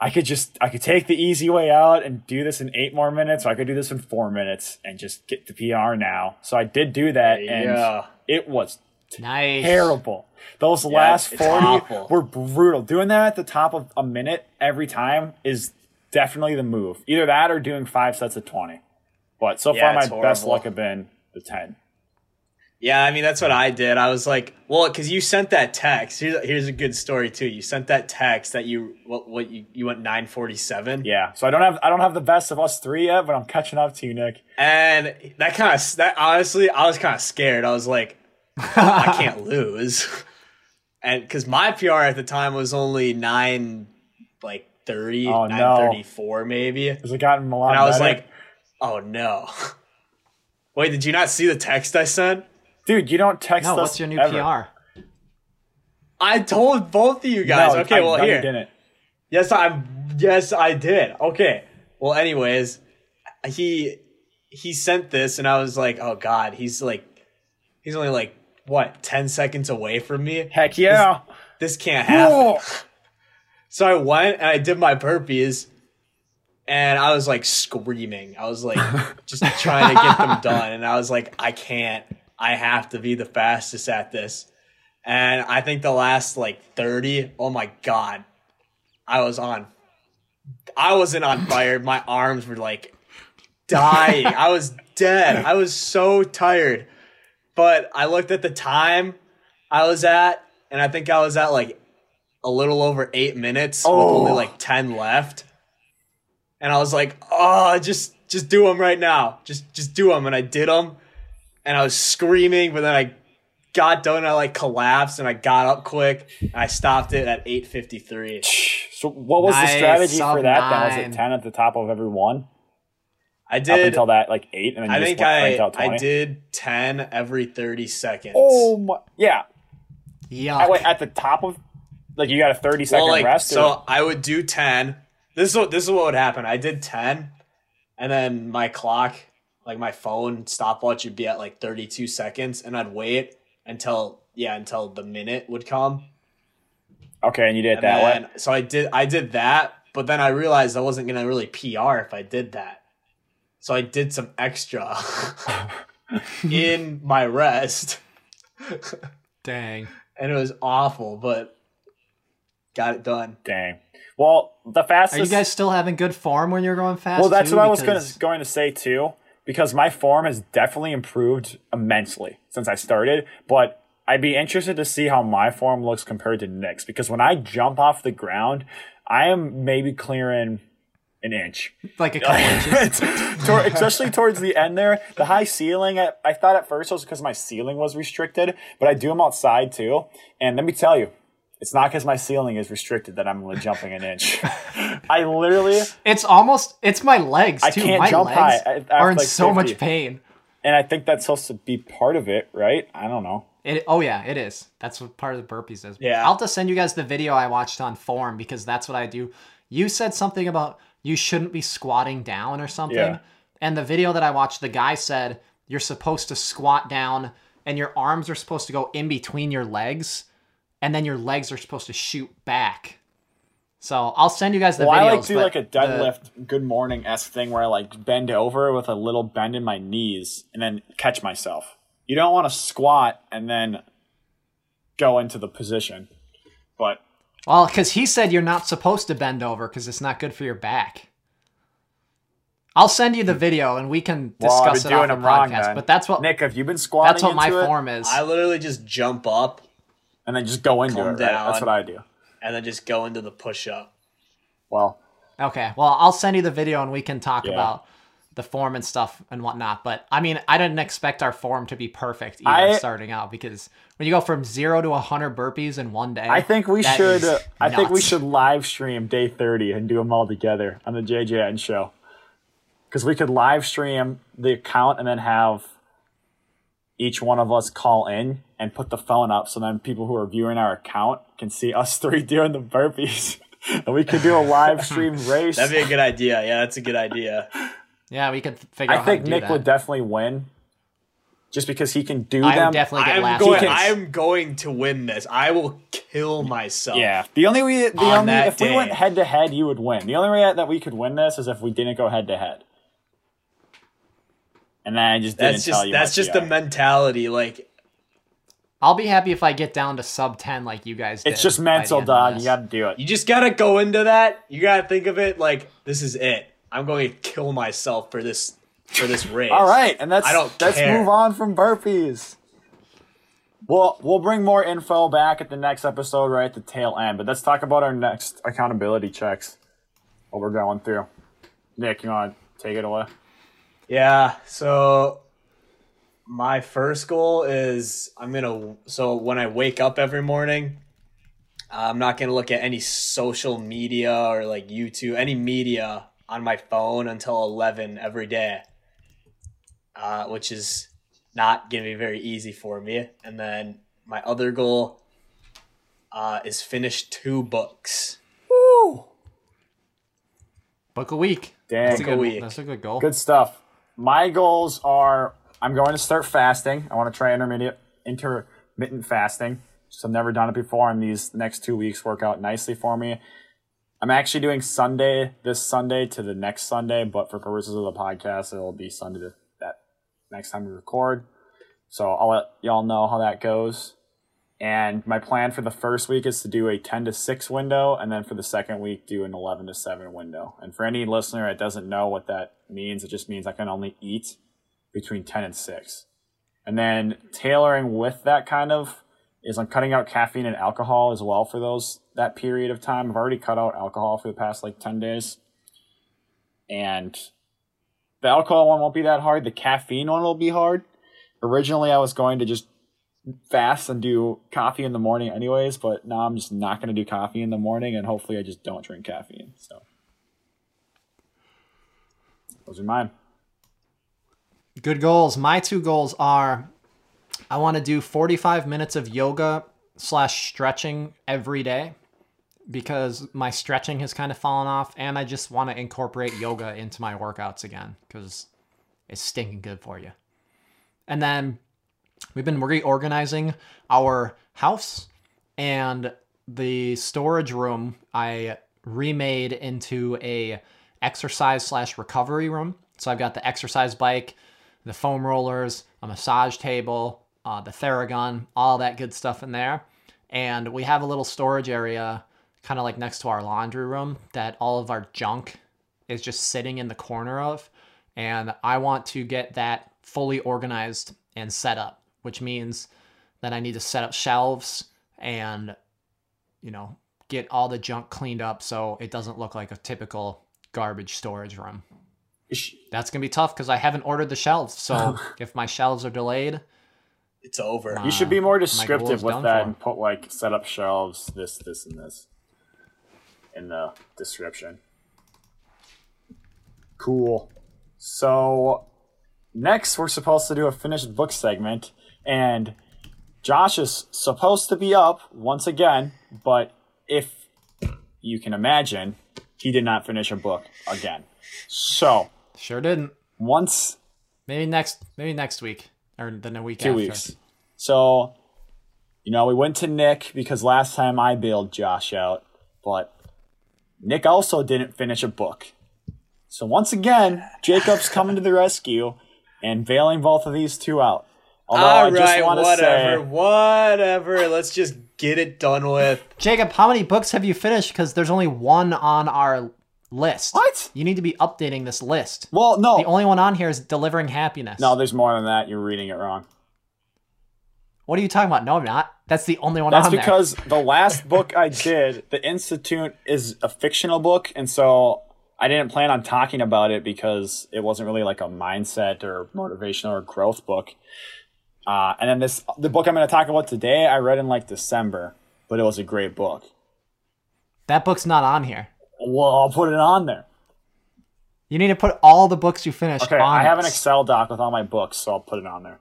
I could just, I could take the easy way out and do this in eight more minutes, or I could do this in four minutes and just get the P R now. So I did do that, and yeah. it was nice. terrible. Those yeah, last forty were brutal. Doing that at the top of a minute every time is definitely the move. Either that or doing five sets of twenty. But so yeah, far, my horrible. best luck have been the ten. Yeah, I mean, that's what I did. I was like, well, because you sent that text. Here's, here's a good story too. You sent that text that you what, what you, you went nine forty-seven. Yeah. So I don't have I don't have the best of us three yet, but I'm catching up to you, Nick. And that kind of that honestly, I was kind of scared. I was like, I can't lose, and because my P R at the time was only nine like thirty, oh, nine no. thirty four maybe. Has it gotten a lot? And I was better? like, oh no. Wait, did you not see the text I sent? Dude, you don't text no, us. No, what's your new ever. P R? I told both of you guys. No, okay, I, well, no, here. You didn't. Yes, I yes, I did. Okay. Well, anyways, he he sent this, and I was like, "Oh god, he's like he's only like what, ten seconds away from me? Heck yeah. This, this can't happen." Whoa. So I went and I did my burpees, and I was like screaming. I was like just trying to get them done, and I was like, "I can't. I have to be the fastest at this." And I think the last like thirty, oh my god, I was on, I wasn't on fire. My arms were like dying. I was dead. I was so tired. But I looked at the time I was at, and I think I was at like a little over eight minutes oh. with only like ten left. And I was like, oh, just, just do them right now. Just, just do them. And I did them. And I was screaming, but then I got done and I like collapsed, and I got up quick and I stopped it at eight fifty-three. So what was nice, the strategy for that? Nine. That was at ten at the top of every one? I did. Up until that, like eight. And then you I just think I, out I did ten every thirty seconds. Oh, my. Yeah. Yeah. Wait, at the top of, like, you got a thirty second well, like, rest? Or? So I would do ten. This is what, this is what would happen. I did ten, and then my clock, like my phone stopwatch, would be at like thirty-two seconds, and I'd wait until, yeah, until the minute would come. Okay. And you did it that then, way. So I did, I did that, but then I realized I wasn't going to really P R if I did that. So I did some extra in my rest. Dang. And it was awful, but got it done. Dang. Well, the fastest. Are you guys still having good form when you're going fast? Well, that's too, what I was gonna, going to say too. Because my form has definitely improved immensely since I started. But I'd be interested to see how my form looks compared to Nick's. Because when I jump off the ground, I am maybe clearing an inch. Like a couple inches. Especially towards the end there. The high ceiling, I, I thought at first it was because my ceiling was restricted. But I do them outside too. And let me tell you, it's not because my ceiling is restricted that I'm jumping an inch. I literally... It's almost... It's my legs, too. I can't my jump legs high. I, I are in like so much pain. And I think that's supposed to be part of it, right? I don't know. It. Oh, yeah, it is. That's what part of the burpees is. Yeah. I'll have to send you guys the video I watched on form, because that's what I do. You said something about you shouldn't be squatting down or something. Yeah. And the video that I watched, the guy said you're supposed to squat down and your arms are supposed to go in between your legs. And then your legs are supposed to shoot back. So I'll send you guys the well, videos. I like to do like a deadlift the... good morning-esque thing where I like bend over with a little bend in my knees and then catch myself. You don't want to squat and then go into the position. But well, because he said you're not supposed to bend over because it's not good for your back. I'll send you the video and we can discuss well, it on the podcast. Wrong, but that's what Nick, have you been squatting? That's what my it? form is. I literally just jump up. And then just go into Calm it. Down, right? That's what I do. And then just go into the push-up. Well. Okay. Well, I'll send you the video and we can talk yeah. about the form and stuff and whatnot. But I mean, I didn't expect our form to be perfect either I, starting out, because when you go from zero to a hundred burpees in one day, I think we should. Uh, I nuts. think we should live stream day thirty and do them all together on the J J N show, because we could live stream the account and then have each one of us call in and put the phone up, so then people who are viewing our account can see us three doing the burpees. And we could do a live stream race. That'd be a good idea. Yeah, that's a good idea. Yeah, we could figure I out. I think how to Nick do that. would definitely win, just because he can do I them. Definitely get I'm last. Going, I'm going to win this. I will kill myself. Yeah. The only way, the on only if day. we went head to head, you would win. The only way that we could win this is if we didn't go head to head. And then I just didn't that's tell just, you. That's just the, the mentality. Like, I'll be happy if I get down to sub ten like you guys did. It's just mental, dog. You got to do it. You just got to go into that. You got to think of it like, this is it. I'm going to kill myself for this for this race. All right, and that's I don't let's care. move on from burpees. Well, we'll bring more info back at the next episode right at the tail end, but let's talk about our next accountability checks, what we're going through. Nick, you want to take it away? Yeah, so my first goal is I'm going to – so when I wake up every morning, I'm not going to look at any social media or like YouTube, any media on my phone until eleven every day, uh, which is not going to be very easy for me. And then my other goal uh, is finish two books. Woo! Book a week. Dang. That's a good, a week. That's a good goal. Good stuff. My goals are – I'm going to start fasting. I want to try intermittent intermittent fasting. So I've never done it before, and these next two weeks work out nicely for me. I'm actually doing Sunday, this Sunday to the next Sunday, but for purposes of the podcast, it'll be Sunday to that next time we record. So I'll let y'all know how that goes. And my plan for the first week is to do a ten to six window, and then for the second week, do an eleven to seven window. And for any listener that doesn't know what that means, it just means I can only eat between ten and six. And then tailoring with that kind of is I'm cutting out caffeine and alcohol as well for those that period of time. I've already cut out alcohol for the past like ten days. And the alcohol one won't be that hard. The caffeine one will be hard. Originally, I was going to just fast and do coffee in the morning anyways, but now I'm just not going to do coffee in the morning, and hopefully I just don't drink caffeine. So those are mine. Good goals. My two goals are I want to do forty-five minutes of yoga slash stretching every day, because my stretching has kind of fallen off, and I just want to incorporate yoga into my workouts again, because it's stinking good for you. And then we've been reorganizing our house, and the storage room I remade into a exercise slash recovery room. So I've got the exercise bike, the foam rollers, a massage table, uh, the Theragun, all that good stuff in there. And we have a little storage area kind of like next to our laundry room that all of our junk is just sitting in the corner of. And I want to get that fully organized and set up, which means that I need to set up shelves and, you know, get all the junk cleaned up so it doesn't look like a typical garbage storage room. That's going to be tough because I haven't ordered the shelves. So if my shelves are delayed, it's over. Uh, you should be more descriptive with that and put like set up shelves, this, this, and this in the description. Cool. So next we're supposed to do a finished book segment, and Josh is supposed to be up once again, but if you can imagine, he did not finish a book again. So sure didn't. Once maybe next maybe next week or then a week two after. Weeks. So you know, we went to Nick because last time I bailed Josh out, but Nick also didn't finish a book. So once again, Jacob's coming to the rescue and bailing both of these two out. Although All I just right, want to whatever, say, whatever. Let's just get it done with. Jacob, how many books have you finished? Because there's only one on our list. What? You need to be updating this list. Well, no. The only one on here is Delivering Happiness. No, there's more than that. You're reading it wrong. What are you talking about? No, I'm not. That's the only one That's on there. That's because the last book I did, The Institute, is a fictional book, and so I didn't plan on talking about it because it wasn't really like a mindset or motivational or growth book. Uh, and then this, the book I'm going to talk about today, I read in like December, but it was a great book. That book's not on here. Well, I'll put it on there. You need to put all the books you finished okay, on Okay, I have this. An Excel doc with all my books, so I'll put it on there.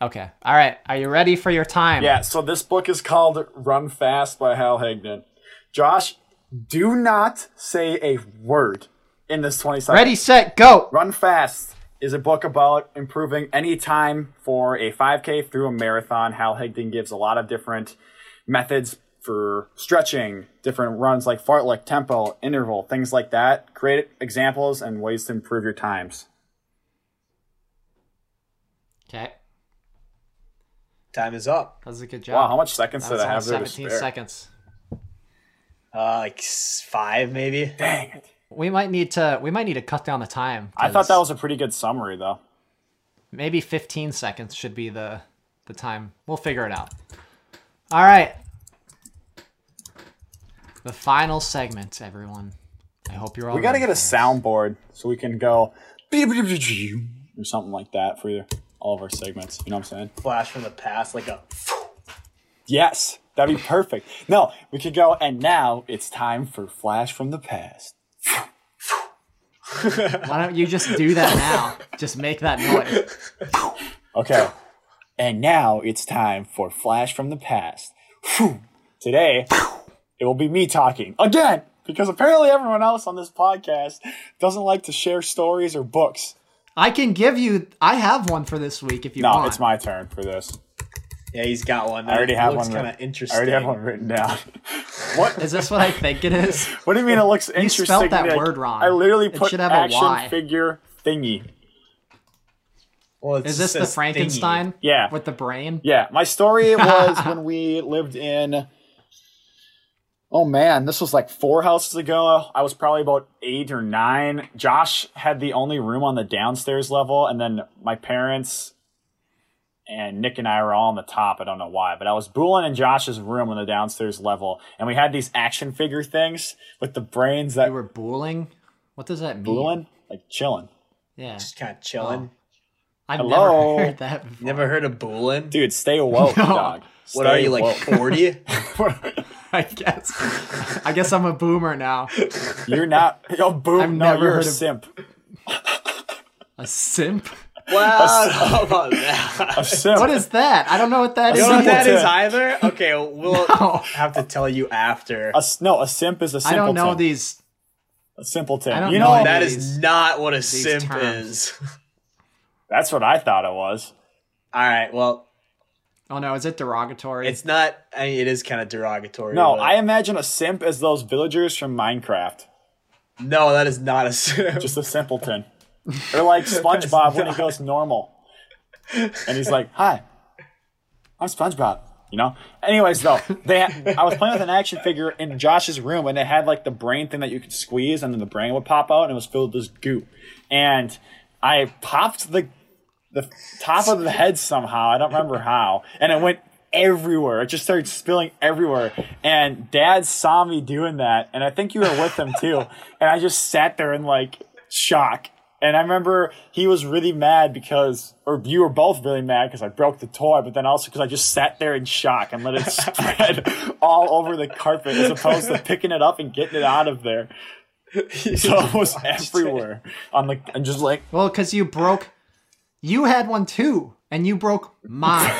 Okay. All right. Are you ready for your time? Yeah, so this book is called Run Fast by Hal Higdon. Josh, do not say a word in this twenty seconds. Ready, set, go. Run Fast is a book about improving any time for a five K through a marathon. Hal Higdon gives a lot of different methods for stretching, different runs like fartlek, tempo, interval, things like that. Great examples and ways to improve your times. Okay. Time is up. That was a good job. Wow, how much seconds did I have there to spare? seventeen seconds. Uh, like five maybe. Dang it. We might need to. We might need to cut down the time. I thought that was a pretty good summary, though. Maybe fifteen seconds should be the the time. We'll figure it out. All right. The final segment, everyone. I hope you're all. We gotta get a soundboard so we can go or something like that for you. All of our segments, you know what I'm saying? Flash from the past, like a... Yes, that'd be perfect. No, we could go, and now it's time for Flash from the Past. Why don't you just do that now? Just make that noise. Okay. And now it's time for Flash from the Past. Today, it will be me talking again, because apparently everyone else on this podcast doesn't like to share stories or books. I can give you... I have one for this week if you no, want. No, it's my turn for this. Yeah, he's got one. I already have one. It looks kind of interesting. I already have one written down. What? Is this what I think it is? What do you mean it looks interesting? You spelled that like, word wrong. I literally put it should have action a y. figure thingy. Well, it's is this the Frankenstein? Thingy. Yeah. With the brain? Yeah. My story was when we lived in... Oh, man, this was like four houses ago. I was probably about eight or nine. Josh had the only room on the downstairs level, and then my parents and Nick and I were all on the top. I don't know why, but I was booling in Josh's room on the downstairs level, and we had these action figure things with the brains that... You were booling? What does that mean? Booling? Like chilling. Yeah. Just kind of chilling. Oh. I've Hello? never heard that before. Never heard of booling? Dude, stay woke, no. dog. Stay what are you, woke. like forty? I guess. I guess I'm a boomer now. You're not a boomer. No, you're a simp. A simp? Well, I don't know about that. A simp. What is that? I don't know what that is. You don't know what that is either? Okay, we'll no. have to tell you after. A, no, a simp is a simpleton. I don't know these. A simpleton. I don't you know, know that these, is not what a simp terms. is. That's what I thought it was. All right, well. Oh, no, is it derogatory? It's not. I mean, it is kind of derogatory. No, I imagine a simp as those villagers from Minecraft. No, that is not a simp. Just a simpleton. Or like SpongeBob when he goes normal. And he's like, hi, I'm SpongeBob, you know? Anyways, though, they, I was playing with an action figure in Josh's room, and it had like the brain thing that you could squeeze, and then the brain would pop out, and it was filled with this goo. And I popped the... the top of the head somehow. I don't remember how. And it went everywhere. It just started spilling everywhere. And Dad saw me doing that. And I think you were with him too. And I just sat there in like shock. And I remember he was really mad because, or you were both really mad because I broke the toy, but then also because I just sat there in shock and let it spread all over the carpet as opposed to picking it up and getting it out of there. So it was everywhere. I'm like, I'm just like, well, because you broke. You had one too, and you broke mine.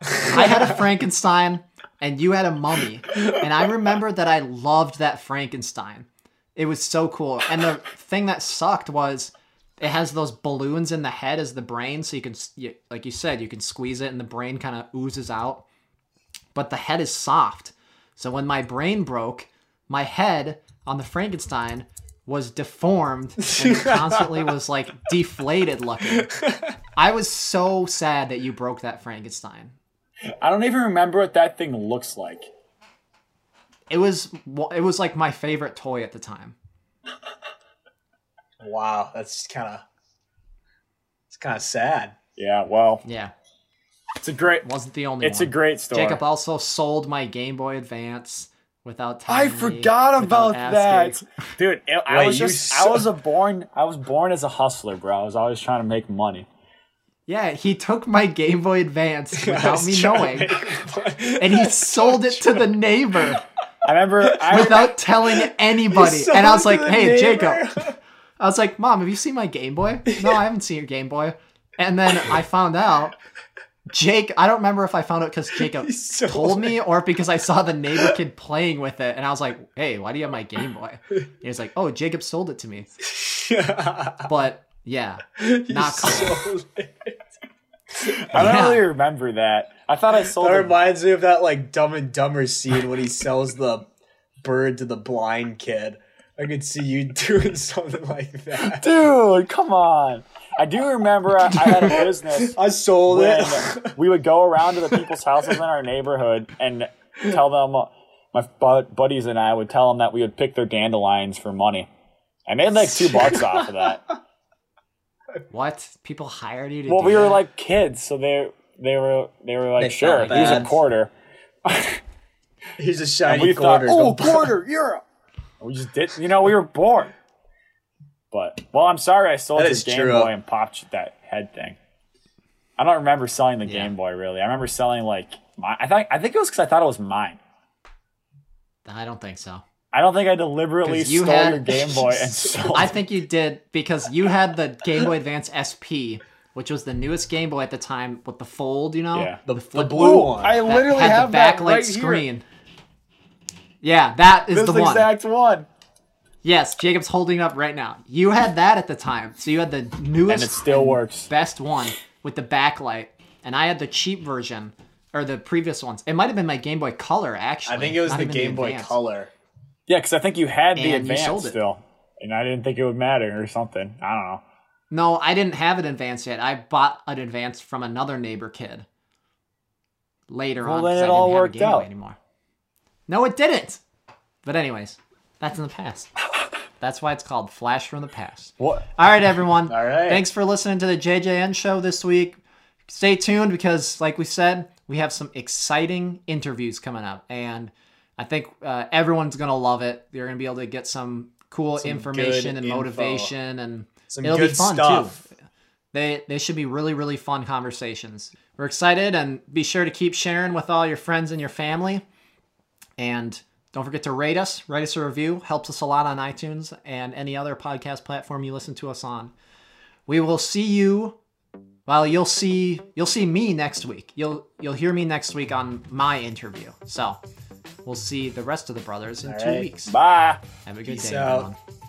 I had a Frankenstein, and you had a mummy. And I remember that I loved that Frankenstein. It was so cool. And the thing that sucked was it has those balloons in the head as the brain, so you can, you, like you said, you can squeeze it, and the brain kind of oozes out. But the head is soft. So when my brain broke, my head on the Frankenstein was deformed and constantly was like deflated looking. I was so sad that you broke that Frankenstein. I don't even remember what that thing looks like. It was it was like my favorite toy at the time. Wow, that's kind of it's kind of sad. Yeah, well. Yeah. It's a great wasn't the only it's one. It's a great story. Jacob also sold my Game Boy Advance. without time. I forgot about that, dude. It, I Wait, was just so... I was a born I was born as a hustler, bro. I was always trying to make money. Yeah, he took my Game Boy Advance without me knowing, and he sold it to the neighbor. I remember I without telling anybody, and I was like, "Hey, Jacob." I was like, Mom, have you seen my Game Boy? No, I haven't seen your Game Boy. And then I found out, Jake, I don't remember if I found out because Jacob so told me mad. or because I saw the neighbor kid playing with it. And I was like, hey, why do you have my Game Boy? And he was like, oh, Jacob sold it to me. But yeah, not cool. I don't yeah. really remember that. I thought I sold it. That reminds me of that like Dumb and Dumber scene when he sells the bird to the blind kid. I could see you doing something like that. Dude, come on. I do remember I, I had a business. I sold it. We would go around to the people's houses in our neighborhood and tell them, my bud- buddies and I would tell them that we would pick their dandelions for money. I made like two bucks off of that. What? People hired you to well, do Well, we that? were like kids, so they they were, they were like, they sure, here's a quarter. Here's a shiny quarter. Thought, oh, quarter, you're a... We just did, you know, we were bored. But, well, I'm sorry I sold the Game true. Boy and popped that head thing. I don't remember selling the yeah. Game Boy, really. I remember selling, like, my, I, th- I think it was because I thought it was mine. I don't think so. I don't think I deliberately you stole had, your Game Boy and sold I think you did because you had the Game Boy Advance S P, which was the newest Game Boy at the time with the fold, you know? Yeah, the, the, the blue one. I literally had have the backlight that right screen. Here. Yeah, that is this the one. This exact one. Yes, Jacob's holding it up right now. You had that at the time. So you had the newest and it still and works. Best one with the backlight. And I had the cheap version, or the previous ones. It might have been my Game Boy Color, actually. I think it was Not the Game the Boy Color. Yeah, because I think you had the and Advance still. And I didn't think it would matter or something. I don't know. No, I didn't have an Advance yet. I bought an Advance from another neighbor kid later well, on because I didn't all have a Game out. Boy anymore. No, it didn't. But anyways, that's in the past. That's why it's called Flash from the Past. What? All right, everyone. All right. Thanks for listening to the J J N Show this week. Stay tuned because, like we said, we have some exciting interviews coming up. And I think uh, everyone's going to love it. You're going to be able to get some cool some information and info. motivation. And some it'll good be fun, stuff. too. They, they should be really, really fun conversations. We're excited, and be sure to keep sharing with all your friends and your family. And don't forget to rate us, write us a review. Helps us a lot on iTunes and any other podcast platform you listen to us on. We will see you. Well, you'll see you'll see me next week. You'll you'll hear me next week on my interview. So we'll see the rest of the brothers in All two right. weeks. Bye. Have a good Peace day. Out.